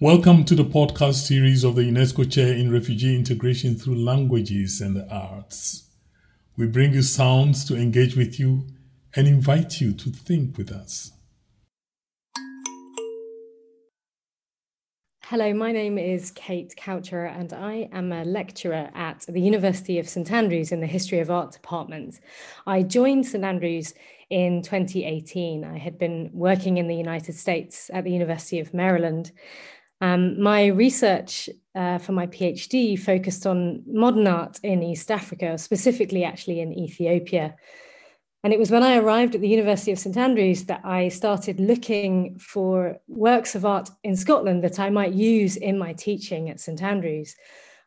Welcome to the podcast series of the UNESCO Chair in Refugee Integration through Languages and the Arts. We bring you sounds to engage with you and invite you to think with us. Hello, my name is Kate Coucher and I am a lecturer at the University of St Andrews in the History of Art Department. I joined St Andrews in 2018. I had been working in the United States at the University of Maryland. My research for my PhD focused on modern art in East Africa, specifically actually in Ethiopia. And it was when I arrived at the University of St Andrews that I started looking for works of art in Scotland that I might use in my teaching at St Andrews.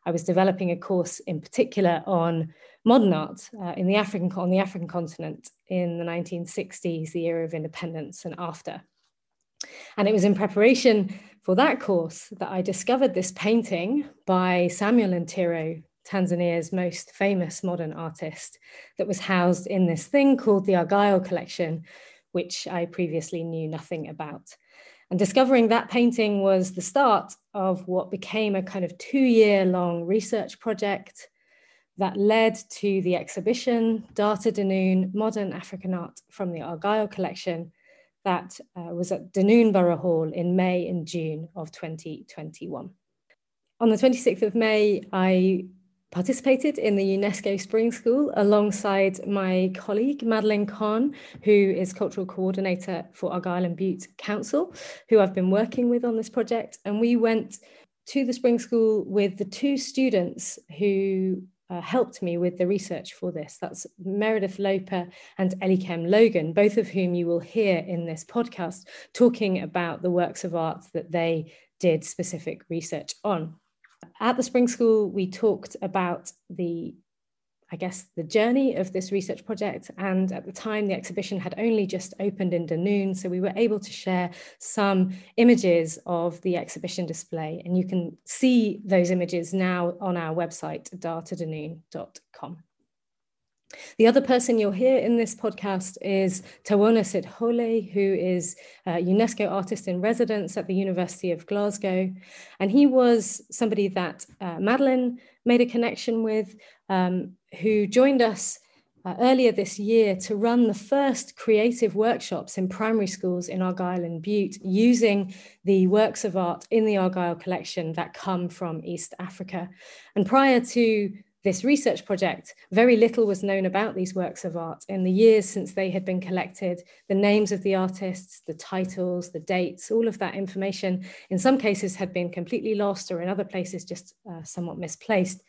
I was developing a course in particular on modern art on the African continent in the 1960s, the era of independence and after. And it was in preparation for that course that I discovered this painting by Samuel Ntiro, Tanzania's most famous modern artist, that was housed in this thing called the Argyll Collection, which I previously knew nothing about. And discovering that painting was the start of what became a kind of 2-year long research project that led to the exhibition Dar to Dunoon, Modern African Art from the Argyll Collection, that was at Dunoon Burgh Hall in May and June of 2021. On the 26th of May, I participated in the UNESCO Spring School alongside my colleague Madeleine Kahn, who is Cultural Coordinator for Argyll and Butte Council, who I've been working with on this project. And we went to the Spring School with the two students who helped me with the research for this. That's Meredith Loper and Elikem Logan, both of whom you will hear in this podcast talking about the works of art that they did specific research on. At the Spring School, we talked about the journey of this research project. And at the time, the exhibition had only just opened in Dunoon, so we were able to share some images of the exhibition display. And you can see those images now on our website, dartodunoon.com. The other person you'll hear in this podcast is Tawona Sithole, who is a UNESCO artist in residence at the University of Glasgow. And he was somebody that Madeleine made a connection with, who joined us earlier this year to run the first creative workshops in primary schools in Argyll and Butte using the works of art in the Argyll Collection that come from East Africa. And prior to this research project, very little was known about these works of art. In the years since they had been collected, the names of the artists, the titles, the dates, all of that information, in some cases had been completely lost or in other places just somewhat misplaced.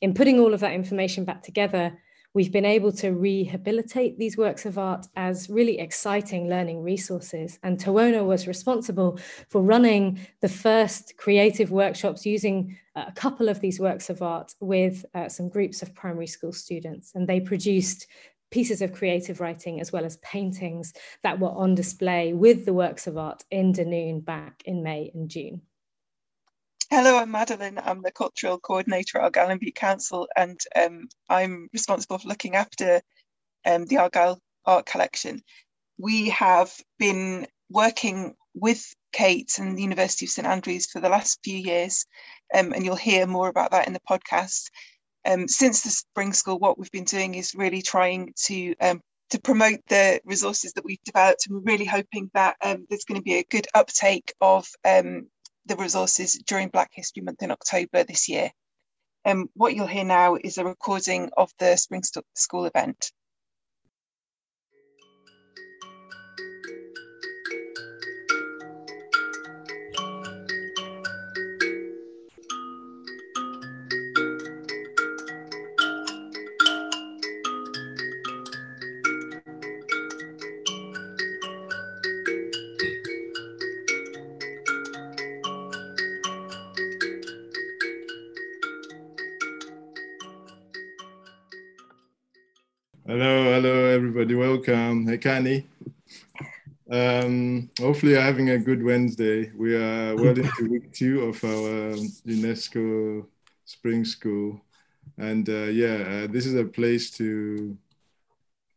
In putting all of that information back together, we've been able to rehabilitate these works of art as really exciting learning resources. And Tawona was responsible for running the first creative workshops using a couple of these works of art with some groups of primary school students. And they produced pieces of creative writing as well as paintings that were on display with the works of art in Dunoon back in May and June. Hello, I'm Madeleine. I'm the Cultural Coordinator at Argyll and Butte Council, and I'm responsible for looking after the Argyll Art Collection. We have been working with Kate and the University of St Andrews for the last few years, and you'll hear more about that in the podcast. Since the Spring School, what we've been doing is really trying to promote the resources that we've developed, and we're really hoping that there's going to be a good uptake of the resources during Black History Month in October this year. What you'll hear now is a recording of the Spring School event. Hello, everybody. Welcome. Hey, Kani. Hopefully you're having a good Wednesday. We are well into week 2 of our UNESCO Spring School. And this is a place to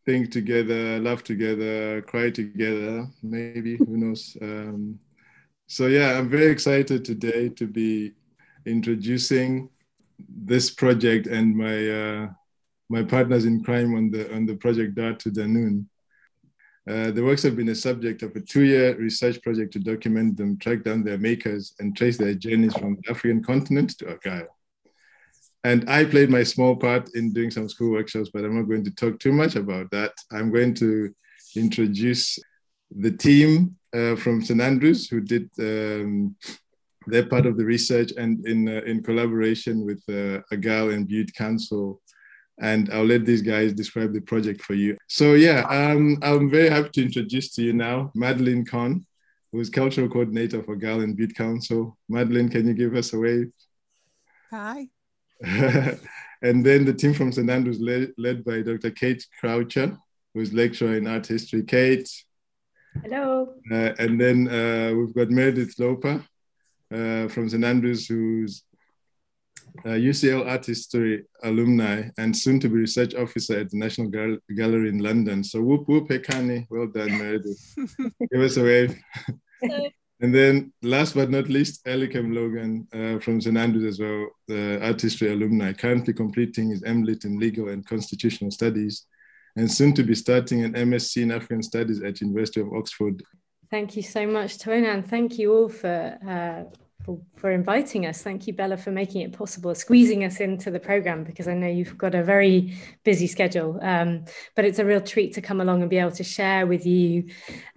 think together, laugh together, cry together, maybe, who knows, So yeah, I'm very excited today to be introducing this project and my partners in crime on the project Dar to Dunoon. The works have been the subject of a 2-year research project to document them, track down their makers, and trace their journeys from the African continent to Argyll. And I played my small part in doing some school workshops, but I'm not going to talk too much about that. I'm going to introduce the team from St Andrews who did their part of the research, and in collaboration with Argyll and Butte Council. And I'll let these guys describe the project for you. So yeah, I'm very happy to introduce to you now Madeleine Kahn, who is Cultural Coordinator for Argyll and Butte Council. Madeleine, can you give us a wave? Hi. And then the team from St Andrews, led by Dr. Kate Coucher, who is Lecturer in Art History. Kate. Hello. And then we've got Meredith Loper from St Andrews, who's UCL Art History alumni and soon to be research officer at the National Gallery in London. So whoop whoop, Hekani, well done, Meredith. Give us a wave. And then last but not least, Elikem Logan from St Andrews as well, the Art History alumni, currently completing his MLit in Legal and Constitutional Studies and soon to be starting an MSc in African Studies at University of Oxford. Thank you so much, Tawona, and thank you all for inviting us. Thank you, Bella, for making it possible, squeezing us into the program, because I know you've got a very busy schedule, but it's a real treat to come along and be able to share with you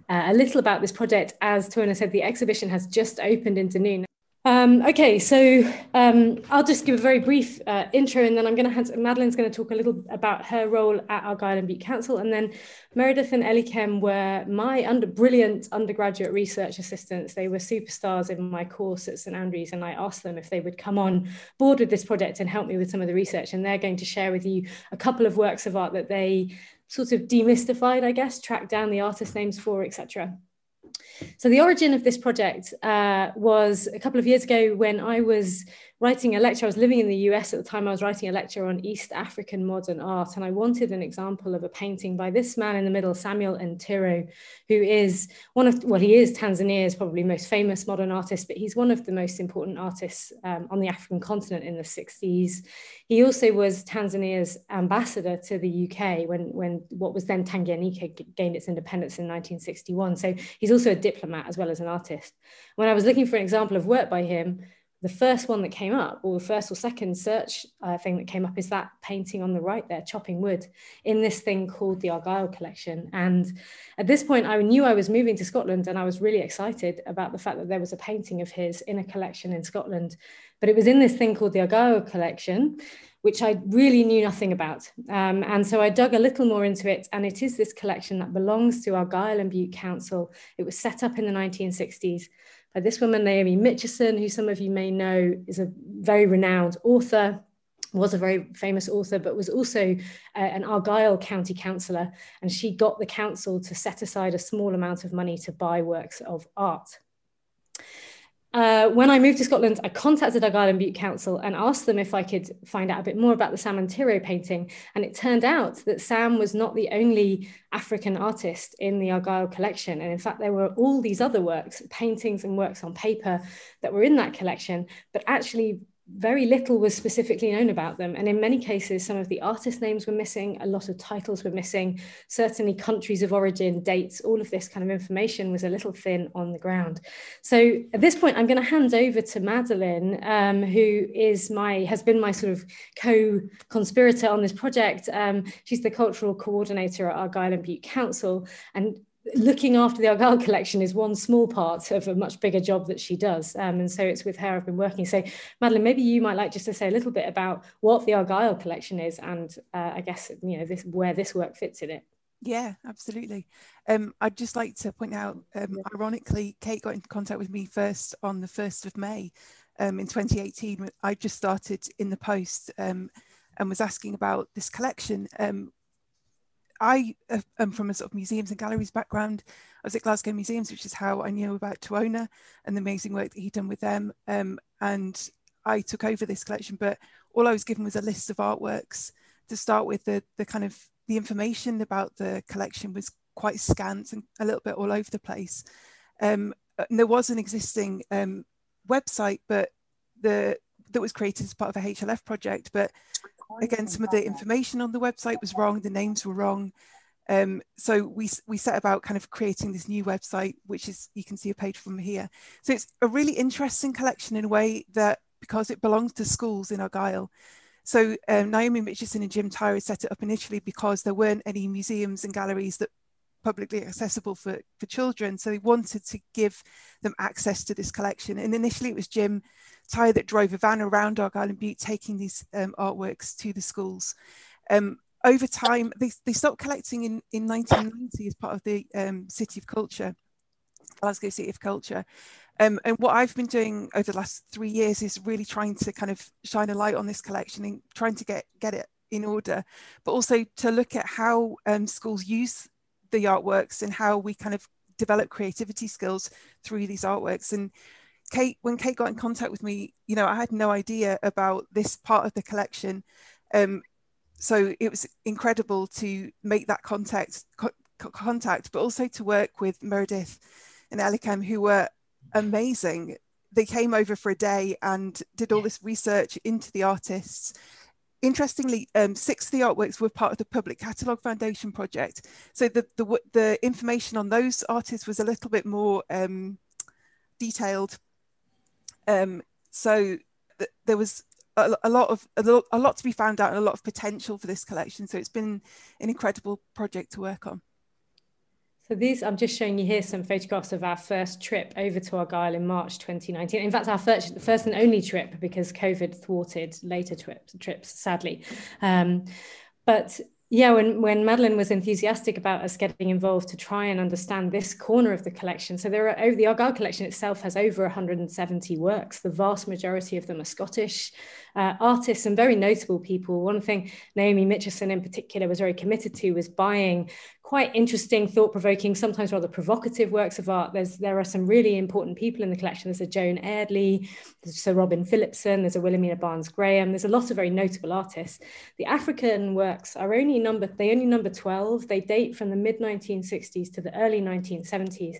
a little about this project. As Tawona said, the exhibition has just opened in Dunoon. Okay, so I'll just give a very brief intro, and then I'm going to hand Madeleine's going to talk a little about her role at Argyll and Butte Council, and then Meredith and Elikem were my brilliant undergraduate research assistants. They were superstars in my course at St Andrews, and I asked them if they would come on board with this project and help me with some of the research, and they're going to share with you a couple of works of art that they sort of demystified, I guess, tracked down the artist names for, etc. So the origin of this project was a couple of years ago when I was writing a lecture. I was living in the US at the time. I was writing a lecture on East African modern art, and I wanted an example of a painting by this man in the middle, Samuel Ntiro, who is he is Tanzania's probably most famous modern artist, but he's one of the most important artists on the African continent in the 60s. He also was Tanzania's ambassador to the UK when what was then Tanganyika gained its independence in 1961. So he's also a diplomat as well as an artist. When I was looking for an example of work by him, the first one that came up, or the first or second search thing that came up, is that painting on the right there, chopping wood, in this thing called the Argyll Collection. And at this point, I knew I was moving to Scotland, and I was really excited about the fact that there was a painting of his in a collection in Scotland. But it was in this thing called the Argyll Collection, which I really knew nothing about. And so I dug a little more into it, and it is this collection that belongs to Argyll and Butte Council. It was set up in the 1960s. By this woman, Naomi Mitchison, who some of you may know is a very renowned author, was a very famous author, but was also an Argyll County councillor. And she got the council to set aside a small amount of money to buy works of art. When I moved to Scotland, I contacted Argyll and Butte Council and asked them if I could find out a bit more about the Sam Ntiro painting. And it turned out that Sam was not the only African artist in the Argyll Collection. And in fact, there were all these other works, paintings and works on paper that were in that collection, but actually very little was specifically known about them. And in many cases, some of the artist names were missing, a lot of titles were missing, certainly countries of origin, dates, all of this kind of information was a little thin on the ground. So at this point, I'm going to hand over to Madeleine, who is has been my sort of co-conspirator on this project. She's the cultural coordinator at Argyll and Butte Council, and looking after the Argyll Collection is one small part of a much bigger job that she does. And so it's with her I've been working. So Madeleine, maybe you might like just to say a little bit about what the Argyll Collection is and I guess, you know, where this work fits in it. Yeah, absolutely. I'd just like to point out, ironically, Kate got in contact with me first on the 1st of May in 2018. I just started in the post and was asking about this collection. I am from a sort of museums and galleries background. I was at Glasgow Museums, which is how I knew about Tawona and the amazing work that he'd done with them. And I took over this collection, but all I was given was a list of artworks to start with. The kind of the information about the collection was quite scant and a little bit all over the place. and there was an existing website, but that was created as part of a HLF project, but again, some of the information on the website was wrong, the names were wrong. So we set about kind of creating this new website, which is, you can see a page from here. So it's a really interesting collection in a way that, because it belongs to schools in Argyll. So Naomi Mitchison and Jim Tyrrell set it up initially because there weren't any museums and galleries that publicly accessible for children. So they wanted to give them access to this collection. And initially it was Jim Tyrrell that drove a van around Argyll and Butte taking these artworks to the schools. Over time, they stopped collecting in 1990 as part of the City of Culture, Glasgow City of Culture. And what I've been doing over the last 3 years is really trying to kind of shine a light on this collection and trying to get it in order, but also to look at how schools use the artworks and how we kind of develop creativity skills through these artworks. And Kate, when Kate got in contact with me, you know, I had no idea about this part of the collection. So it was incredible to make that contact, but also to work with Meredith and Elikem, who were amazing. They came over for a day and did all this research into the artists. Interestingly, 6 of the artworks were part of the Public Catalogue Foundation project. So the information on those artists was a little bit more detailed. So there was a lot to be found out and a lot of potential for this collection. So it's been an incredible project to work on. So these, I'm just showing you here some photographs of our first trip over to Argyll in March 2019. In fact, our first and only trip, because COVID thwarted later trips, sadly. But yeah, when Madeleine was enthusiastic about us getting involved to try and understand this corner of the collection. So there are, the Argyll collection itself has over 170 works. The vast majority of them are Scottish artists and very notable people. One thing Naomi Mitchison in particular was very committed to was buying quite interesting, thought-provoking, sometimes rather provocative works of art. There are some really important people in the collection. There's a Joan Airdley, there's a Robin Philipson, there's a Wilhelmina Barnes Graham. There's a lot of very notable artists. The African works are only number 12. They date from the mid-1960s to the early 1970s.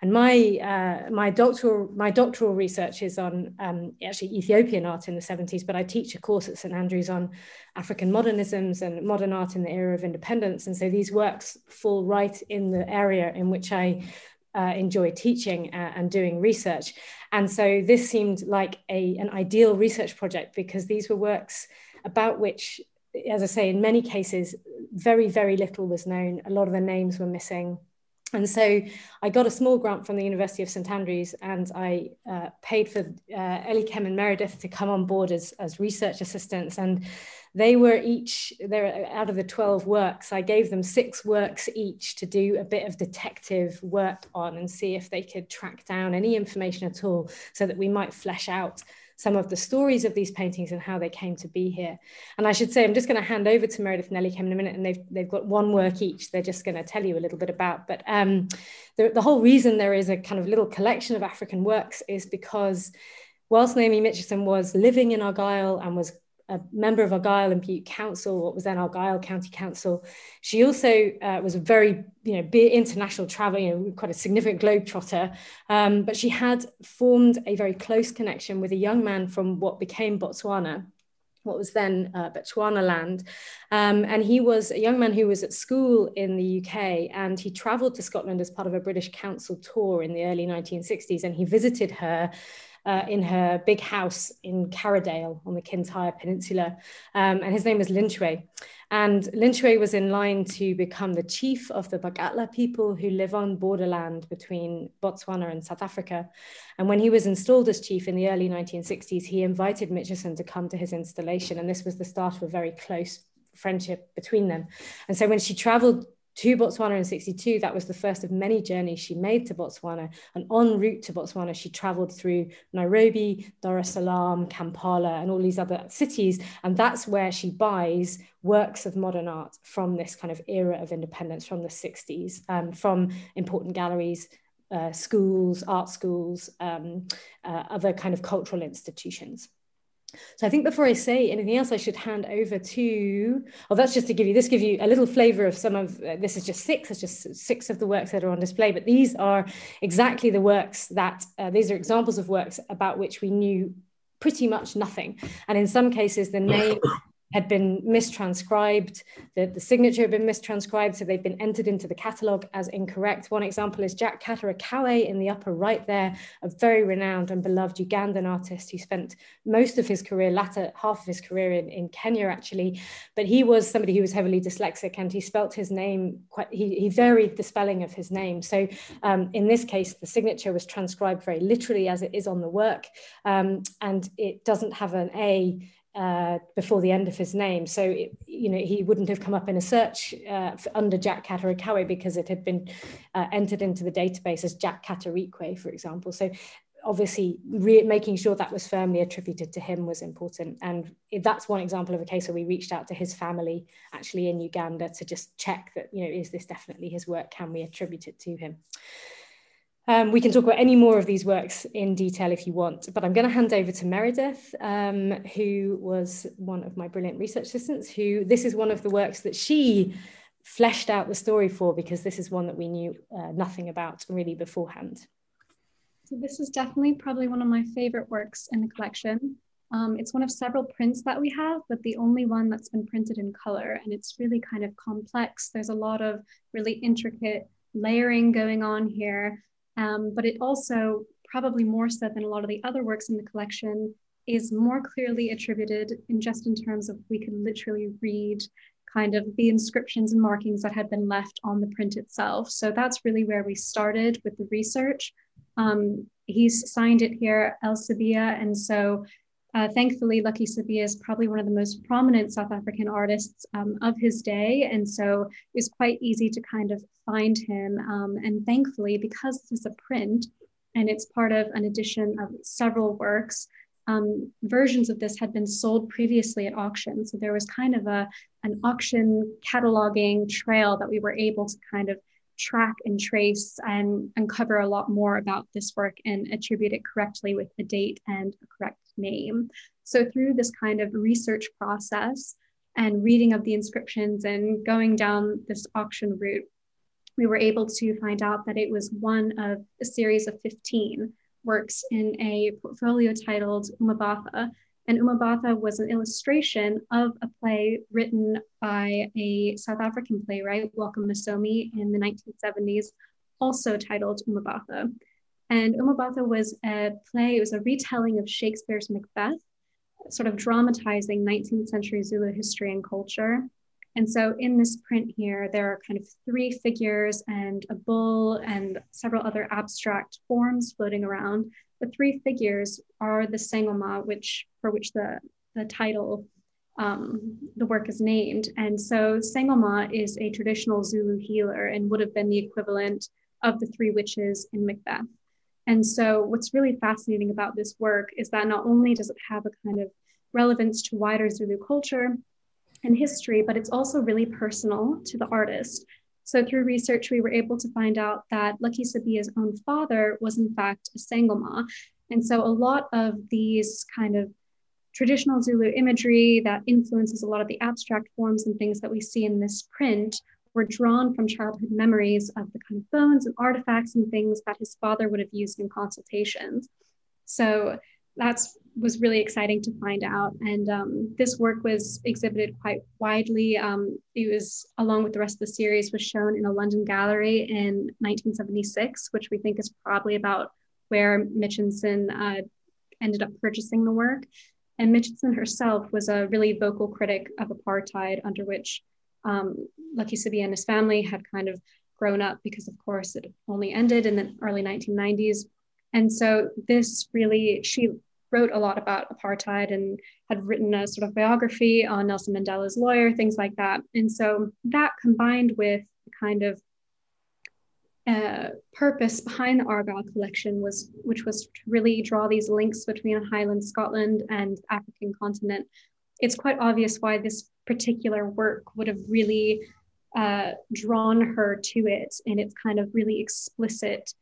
And my doctoral research is on actually Ethiopian art in the 70s, but I teach a course at St Andrews on African modernisms and modern art in the era of independence. And so these works fall right in the area in which I enjoy teaching and doing research. And so this seemed like an ideal research project because these were works about which, as I say, in many cases, very, very little was known. A lot of the names were missing. And so I got a small grant from the University of St Andrews and I paid for Elikem and Meredith to come on board as research assistants. And they were each, out of the 12 works, I gave them 6 works each to do a bit of detective work on and see if they could track down any information at all so that we might flesh out some of the stories of these paintings and how they came to be here. And I should say, I'm just going to hand over to Meredith and Elikem in a minute, and they've got 1 work each they're just going to tell you a little bit about. But the whole reason there is a kind of little collection of African works is because whilst Naomi Mitchison was living in Argyll and was a member of Argyll and Butte Council, what was then Argyll County Council, she also was a very, international traveller, quite a significant globetrotter. But she had formed a very close connection with a young man from what became Botswana, what was then Botswana land. And he was a young man who was at school in the UK, and he travelled to Scotland as part of a British Council tour in the early 1960s, and he visited her in her big house in Carradale on the Kintyre Peninsula. And his name was Linchwe. And Linchwe was in line to become the chief of the Bagatla people who live on borderland between Botswana and South Africa. And when he was installed as chief in the early 1960s, he invited Mitchison to come to his installation. And this was the start of a very close friendship between them. And so when she traveled to Botswana in 1962, that was the first of many journeys she made to Botswana. And en route to Botswana, she traveled through Nairobi, Dar es Salaam, Kampala, and all these other cities. And that's where she buys works of modern art from this kind of era of independence, from the 60s, from important galleries, schools, art schools, other kind of cultural institutions. So I think before I say anything else, I should hand over to, oh, that's just to give you, this give you a little flavor of some of, this is just six, it's just six of the works that are on display, but these are exactly the works that, these are examples of works about which we knew pretty much nothing. And in some cases, the name had been mistranscribed, the signature had been mistranscribed, so they've been entered into the catalogue as incorrect. One example is Jack Katarikwe in the upper right there, a very renowned and beloved Ugandan artist who spent most of his career, latter half of his career in Kenya actually, but he was somebody who was heavily dyslexic and he spelt his name, he varied the spelling of his name. So in this case, the signature was transcribed very literally as it is on the work, and it doesn't have an A before the end of his name. So, it, you know, he wouldn't have come up in a search under Jack Katarikwe because it had been entered into the database as Jack Katarikwe, for example. So obviously making sure that was firmly attributed to him was important. And that's one example of a case where we reached out to his family actually in Uganda to just check that, you know, is this definitely his work? Can we attribute it to him? We can talk about any more of these works in detail if you want, but I'm going to hand over to Meredith, who was one of my brilliant research assistants, who this is one of the works that she fleshed out the story for, because this is one that we knew nothing about really beforehand. So this is definitely probably one of my favorite works in the collection. It's one of several prints that we have, but the only one that's been printed in color, and it's really kind of complex. There's a lot of really intricate layering going on here. But it also, probably more so than a lot of the other works in the collection, is more clearly attributed in just in terms of we can literally read kind of the inscriptions and markings that had been left on the print itself. So that's really where we started with the research. He's signed it here, El Sibiya, and so thankfully Lucky Sibiya is probably one of the most prominent South African artists of his day, and so it's quite easy to kind of find him, and thankfully, because this is a print and it's part of an edition of several works, versions of this had been sold previously at auction, so there was kind of an auction cataloging trail that we were able to kind of track and trace and uncover a lot more about this work and attribute it correctly with a date and a correct name. So through this kind of research process and reading of the inscriptions and going down this auction route, we were able to find out that it was one of a series of 15 works in a portfolio titled Umabatha. And Umabatha was an illustration of a play written by a South African playwright, Welcome Msomi, in the 1970s, also titled Umabatha. And Umabatha was a play, it was a retelling of Shakespeare's Macbeth, sort of dramatizing 19th century Zulu history and culture. And so in this print here, there are kind of three figures and a bull and several other abstract forms floating around. The three figures are the Sangoma, for which the title, the work is named. And so Sangoma is a traditional Zulu healer and would have been the equivalent of the three witches in Macbeth. And so what's really fascinating about this work is that not only does it have a kind of relevance to wider Zulu culture and history, but it's also really personal to the artist. So through research, we were able to find out that Lucky Sibiya's own father was in fact a Sangoma. And so a lot of these kind of traditional Zulu imagery that influences a lot of the abstract forms and things that we see in this print were drawn from childhood memories of the kind of bones and artifacts and things that his father would have used in consultations. So that was really exciting to find out. And this work was exhibited quite widely. It was, along with the rest of the series, was shown in a London gallery in 1976, which we think is probably about where Mitchison ended up purchasing the work. And Mitchison herself was a really vocal critic of apartheid, under which Lucky Sibiya and his family had kind of grown up, because of course it only ended in the early 1990s. And so this really, she wrote a lot about apartheid and had written a sort of biography on Nelson Mandela's lawyer, things like that. And so that, combined with the kind of purpose behind the Argyll collection, which was to really draw these links between Highland Scotland and the African continent. It's quite obvious why this particular work would have really drawn her to it, and it's kind of really explicit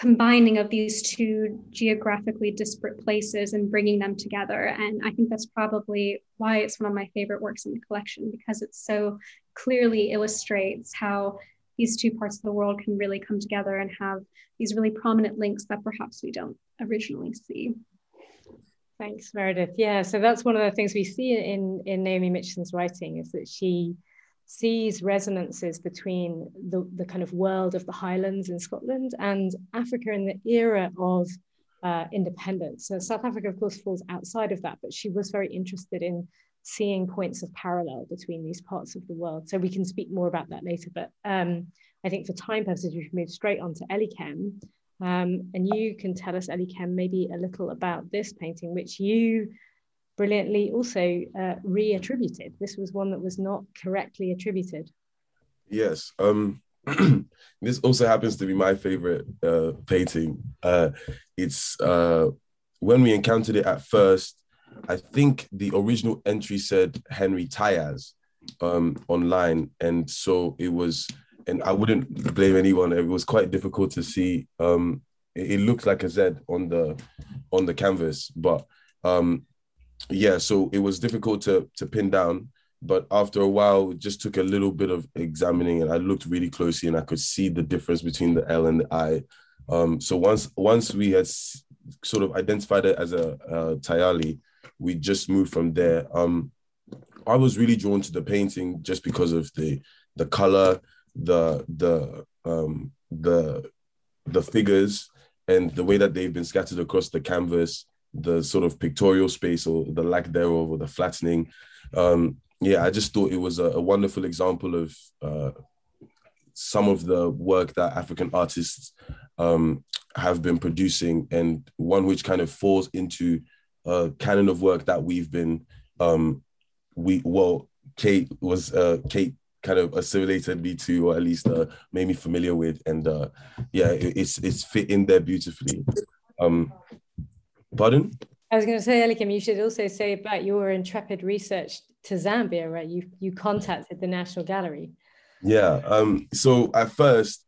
combining of these two geographically disparate places and bringing them together. And I think that's probably why it's one of my favorite works in the collection, because it so clearly illustrates how these two parts of the world can really come together and have these really prominent links that perhaps we don't originally see. Thanks, Meredith. Yeah, so that's one of the things we see in Naomi Mitchison's writing, is that she sees resonances between the kind of world of the Highlands in Scotland and Africa in the era of independence. So South Africa, of course, falls outside of that, but she was very interested in seeing points of parallel between these parts of the world. So we can speak more about that later, but I think for time purposes, we should move straight on to Elikem. And you can tell us, Elikem, maybe a little about this painting, which you brilliantly also reattributed. This was one that was not correctly attributed. Yes, this also happens to be my favorite painting. When we encountered it at first, I think the original entry said Henry Tayali online, and so it was, and I wouldn't blame anyone, it was quite difficult to see. It looked like a Z on the canvas, but yeah, so it was difficult to pin down, but after a while, it just took a little bit of examining, and I looked really closely, and I could see the difference between the L and the I. So once we had sort of identified it as a Tayali, we just moved from there. I was really drawn to the painting just because of the color, the figures, and the way that they've been scattered across the canvas, the sort of pictorial space or the lack thereof, or the flattening. Yeah, I just thought it was a wonderful example of some of the work that African artists have been producing, and one which kind of falls into a canon of work that we've been, Kate kind of assimilated me to, or at least made me familiar with, and yeah, it's fit in there beautifully. Pardon? I was going to say, Elikem, you should also say about your intrepid research to Zambia, right? You contacted the National Gallery. Yeah. So at first,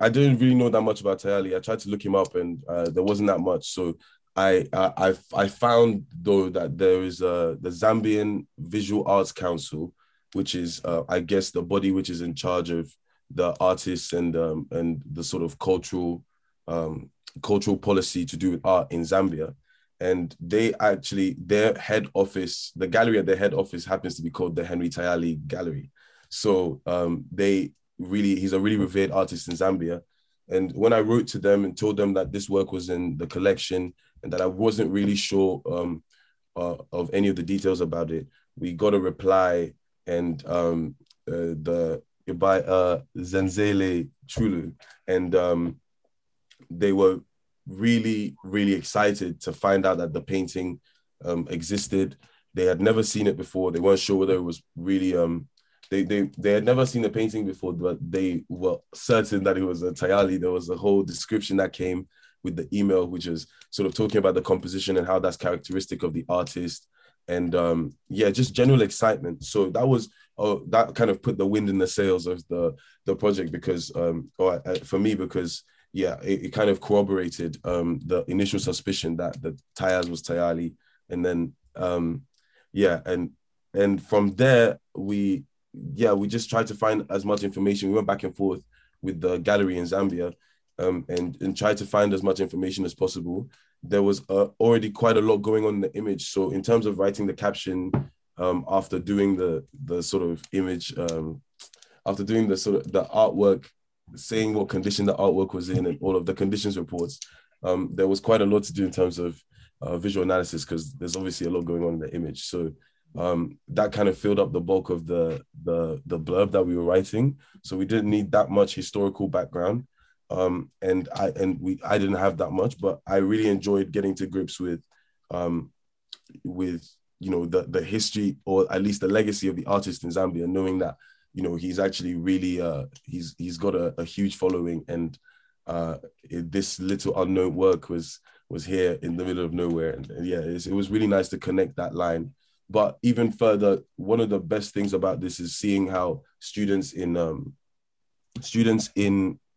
I didn't really know that much about Tayali. I tried to look him up, and there wasn't that much. So I found though that there is the Zambian Visual Arts Council, which is I guess the body which is in charge of the artists and the sort of cultural policy to do with art in Zambia. And they actually, their head office, the gallery at their head office happens to be called the Henry Tayali Gallery. So he's a really revered artist in Zambia. And when I wrote to them and told them that this work was in the collection and that I wasn't really sure of any of the details about it, we got a reply, and by Zenzele Chulu, and they were really, really excited to find out that the painting existed. They had never seen it before. They weren't sure whether it was really, they had never seen the painting before, but they were certain that it was a Tayali. There was a whole description that came with the email, which is sort of talking about the composition and how that's characteristic of the artist. And yeah, just general excitement. So that was, that kind of put the wind in the sails of the project, because, for me, because yeah, it kind of corroborated the initial suspicion that the Tayaz was Tayali. And then, yeah, and from there, we just tried to find as much information. We went back and forth with the gallery in Zambia and tried to find as much information as possible. There was already quite a lot going on in the image. So in terms of writing the caption, after doing the sort of image, after doing the sort of the artwork, saying what condition the artwork was in and all of the conditions reports, there was quite a lot to do in terms of visual analysis, because there's obviously a lot going on in the image. So that kind of filled up the bulk of the blurb that we were writing. So we didn't need that much historical background, and I didn't have that much, but I really enjoyed getting to grips with you know the history, or at least the legacy of the artist in Zambia, knowing that, you know, he's actually really, he's got a huge following, and this little unknown work was here in the middle of nowhere. And yeah, it was really nice to connect that line. But even further, one of the best things about this is seeing how students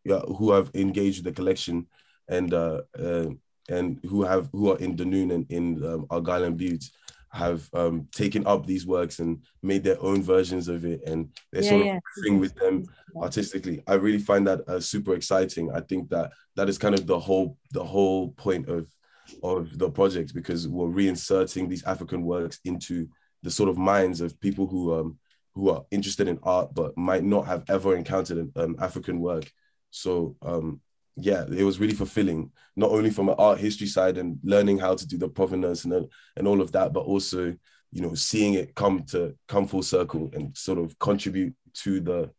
who have engaged with the collection and who are in Dunoon and in Argyll and Bute have taken up these works and made their own versions of it, and they're sort of thing with them artistically. I really find that super exciting. I think that that is kind of the whole point of the project, because we're reinserting these African works into the sort of minds of people who are interested in art but might not have ever encountered an African work. So yeah, it was really fulfilling, not only from an art history side and learning how to do the provenance and all of that, but also, you know, seeing it come full circle and sort of contribute to the,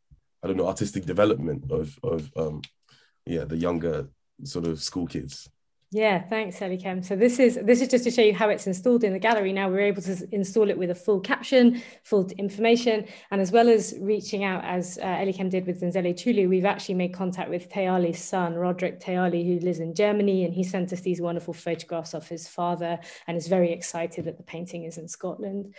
I don't know, artistic development of the younger sort of school kids. Yeah, thanks, Elikem. So this is just to show you how it's installed in the gallery. Now we're able to install it with a full caption, full information, and as well as reaching out, as Elikem did with Zenzele Chulu, we've actually made contact with Tayali's son, Roderick Teali, who lives in Germany, and he sent us these wonderful photographs of his father and is very excited that the painting is in Scotland.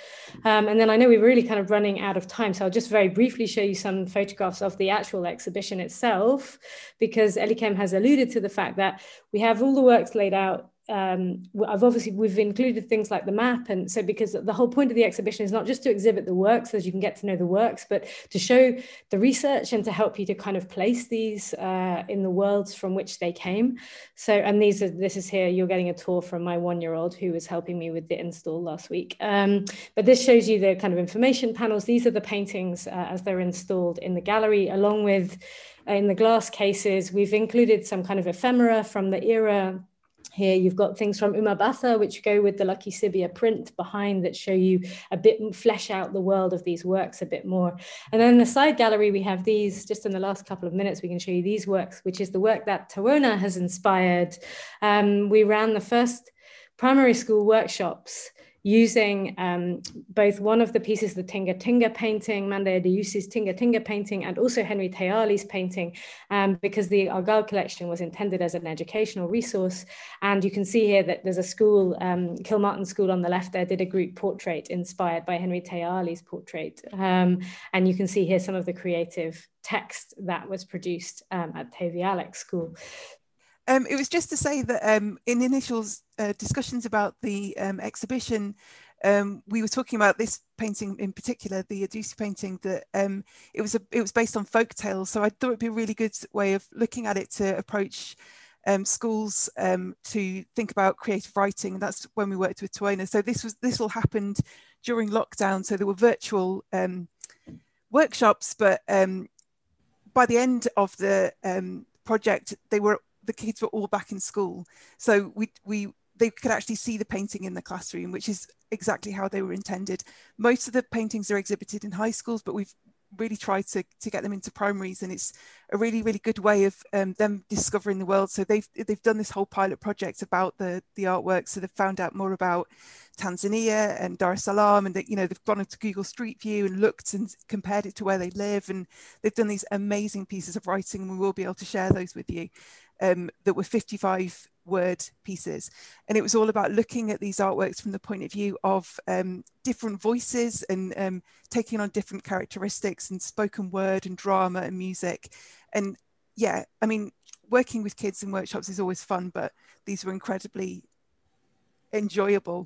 And then I know we're really kind of running out of time, so I'll just very briefly show you some photographs of the actual exhibition itself, because Elikem has alluded to the fact that we have all the work laid out. We've included things like the map, and so because the whole point of the exhibition is not just to exhibit the works as you can get to know the works, but to show the research and to help you to kind of place these in the worlds from which they came. So, and this is here, you're getting a tour from my one-year-old who was helping me with the install last week, but this shows you the kind of information panels. These are the paintings as they're installed in the gallery, along with in the glass cases we've included some kind of ephemera from the era. Here you've got things from Umabatha, which go with the Lucky Sibiya print behind, that show you a bit, flesh out the world of these works a bit more. And then in the side gallery, we have these, just in the last couple of minutes, we can show you these works, which is the work that Tawona has inspired. We ran the first primary school workshops using both one of the pieces, the Tinga Tinga painting, Mandaya Diyusi's Tinga Tinga painting, and also Henry Tayali's painting, because the Argyll collection was intended as an educational resource. And you can see here that there's a school, Kilmartin School on the left there, did a group portrait inspired by Henry Tayali's portrait. And you can see here some of the creative text that was produced at Tavi Alec School. It was just to say that in initial discussions about the exhibition, we were talking about this painting in particular, the Adusi painting, that it was based on folk tales. So I thought it'd be a really good way of looking at it to approach schools to think about creative writing, and that's when we worked with Tawona. So this all happened during lockdown. So there were virtual workshops, but by the end of the project, the kids were all back in school, so they could actually see the painting in the classroom, which is exactly how they were intended. Most of the paintings are exhibited in high schools, but we've really tried to get them into primaries, and it's a really, really good way of them discovering the world. So they've done this whole pilot project about the artwork, so they've found out more about Tanzania and Dar es Salaam, and they've gone into Google Street View and looked and compared it to where they live, and they've done these amazing pieces of writing, and we will be able to share those with you, that were 55 word pieces. And it was all about looking at these artworks from the point of view of different voices, and taking on different characteristics, and spoken word and drama and music. And yeah, I mean, working with kids in workshops is always fun, but these were incredibly enjoyable,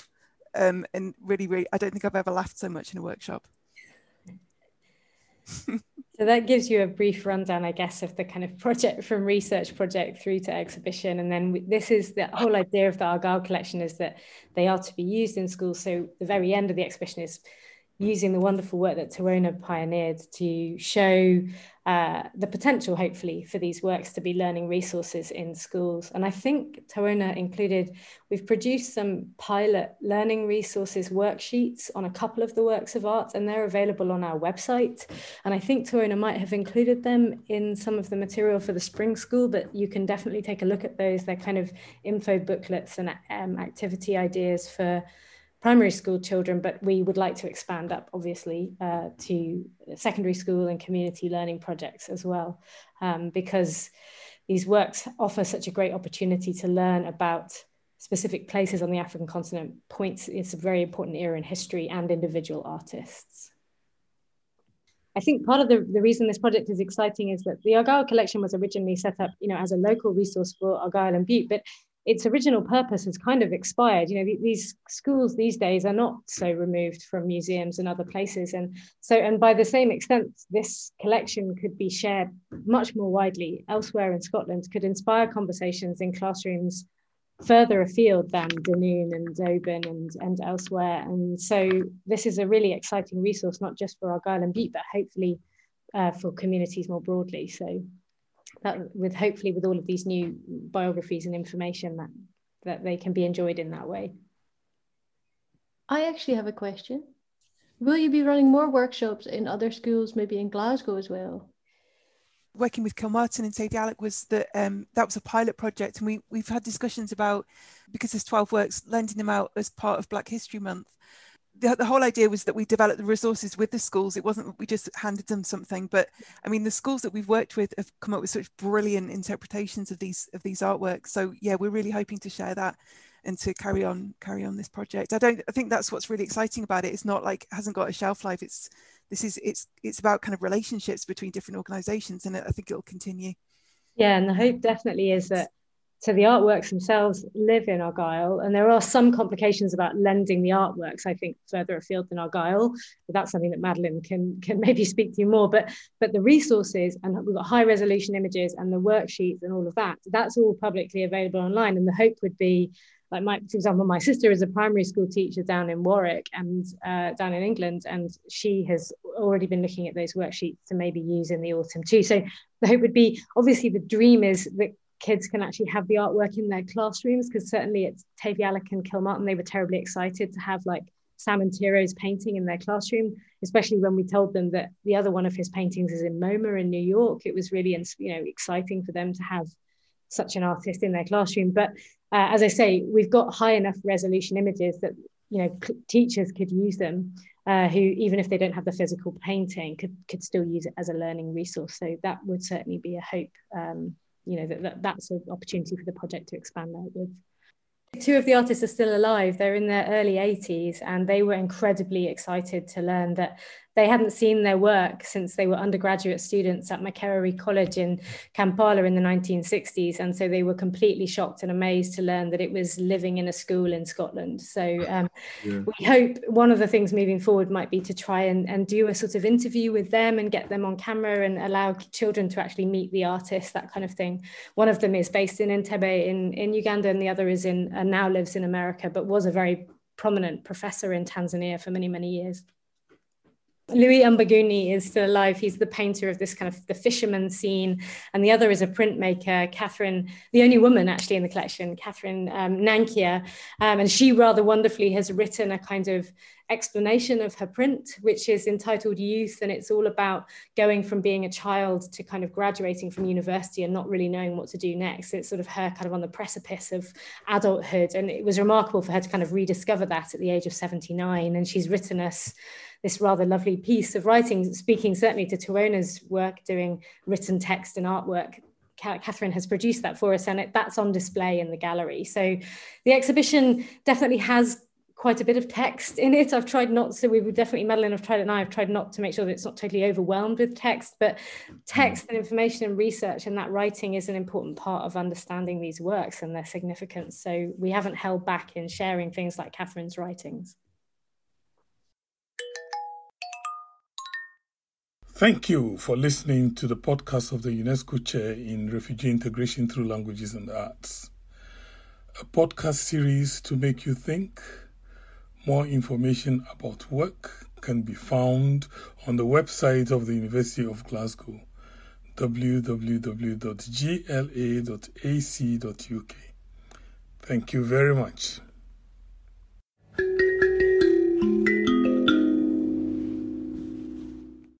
and really, really, I don't think I've ever laughed so much in a workshop. So that gives you a brief rundown, I guess, of the kind of project, from research project through to exhibition. And then this is the whole idea of the Argyll collection, is that they are to be used in schools. So the very end of the exhibition is using the wonderful work that Tawona pioneered to show the potential, hopefully, for these works to be learning resources in schools. And I think Tawona included, we've produced some pilot learning resources worksheets on a couple of the works of art, and they're available on our website. And I think Tawona might have included them in some of the material for the spring school, but you can definitely take a look at those. They're kind of info booklets and activity ideas for primary school children, but we would like to expand up, obviously, to secondary school and community learning projects as well, because these works offer such a great opportunity to learn about specific places on the African continent, points, it's a very important era in history, and individual artists. I think part of the reason this project is exciting is that the Argyll Collection was originally set up, as a local resource for Argyll and Butte, but its original purpose has kind of expired. These schools these days are not so removed from museums and other places. And by the same extent, this collection could be shared much more widely elsewhere in Scotland, could inspire conversations in classrooms further afield than Dunoon and Oban and elsewhere. And so this is a really exciting resource, not just for Argyll and Butte, but hopefully for communities more broadly. So that hopefully with all of these new biographies and information that they can be enjoyed in that way. I actually have a question. Will you be running more workshops in other schools, maybe in Glasgow as well? Working with Kilmartin and Tavi Alec was that was a pilot project, and we've had discussions about, because there's 12 works, lending them out as part of Black History Month. The whole idea was that we developed the resources with the schools. It wasn't that we just handed them something, but I mean, the schools that we've worked with have come up with such brilliant interpretations of these artworks. So yeah, we're really hoping to share that and to carry on this project. I think that's what's really exciting about it. It's not like it hasn't got a shelf life. It's about kind of relationships between different organisations, and I think it'll continue. Yeah, and the hope definitely is that. So the artworks themselves live in Argyll, and there are some complications about lending the artworks, I think, further afield than Argyll. But that's something that Madeleine can maybe speak to you more. But the resources, and we've got high resolution images and the worksheets and all of that, that's all publicly available online. And the hope would be, like, for example, my sister is a primary school teacher down in Warwick and down in England, and she has already been looking at those worksheets to maybe use in the autumn too. So the hope would be, obviously the dream is that kids can actually have the artwork in their classrooms, because certainly at Tavi Alec and Kilmartin, they were terribly excited to have like Sam Ntiro's painting in their classroom, especially when we told them that the other one of his paintings is in MoMA in New York. It was really exciting for them to have such an artist in their classroom. But as I say, we've got high enough resolution images that teachers could use them, who, even if they don't have the physical painting, could still use it as a learning resource. So that would certainly be a hope. That's an opportunity for the project to expand outwards. Two of the artists are still alive. They're in their early 80s, and they were incredibly excited to learn that they hadn't seen their work since they were undergraduate students at Makerere College in Kampala in the 1960s. And so they were completely shocked and amazed to learn that it was living in a school in Scotland. So we hope one of the things moving forward might be to try and do a sort of interview with them and get them on camera and allow children to actually meet the artist, that kind of thing. One of them is based in Entebbe in Uganda, and the other is in now lives in America, but was a very prominent professor in Tanzania for many, many years. Louis Mbughuni is still alive. He's the painter of this kind of the fisherman scene. And the other is a printmaker, Catherine, the only woman actually in the collection, Catherine Nankia. And she rather wonderfully has written a kind of explanation of her print, which is entitled Youth. And it's all about going from being a child to kind of graduating from university and not really knowing what to do next. It's sort of her kind of on the precipice of adulthood. And it was remarkable for her to kind of rediscover that at the age of 79. And she's written us this rather lovely piece of writing, speaking certainly to Tawona's work, doing written text and artwork. Catherine has produced that for us, and that's on display in the gallery. So the exhibition definitely has quite a bit of text in it. I've tried not, so we would definitely, Madeleine have tried it, and I've tried not to make sure that it's not totally overwhelmed with text, but text and information and research and that writing is an important part of understanding these works and their significance. So we haven't held back in sharing things like Catherine's writings. Thank you for listening to the podcast of the UNESCO Chair in Refugee Integration Through Languages and Arts, a podcast series to make you think. More information about work can be found on the website of the University of Glasgow, www.gla.ac.uk. Thank you very much.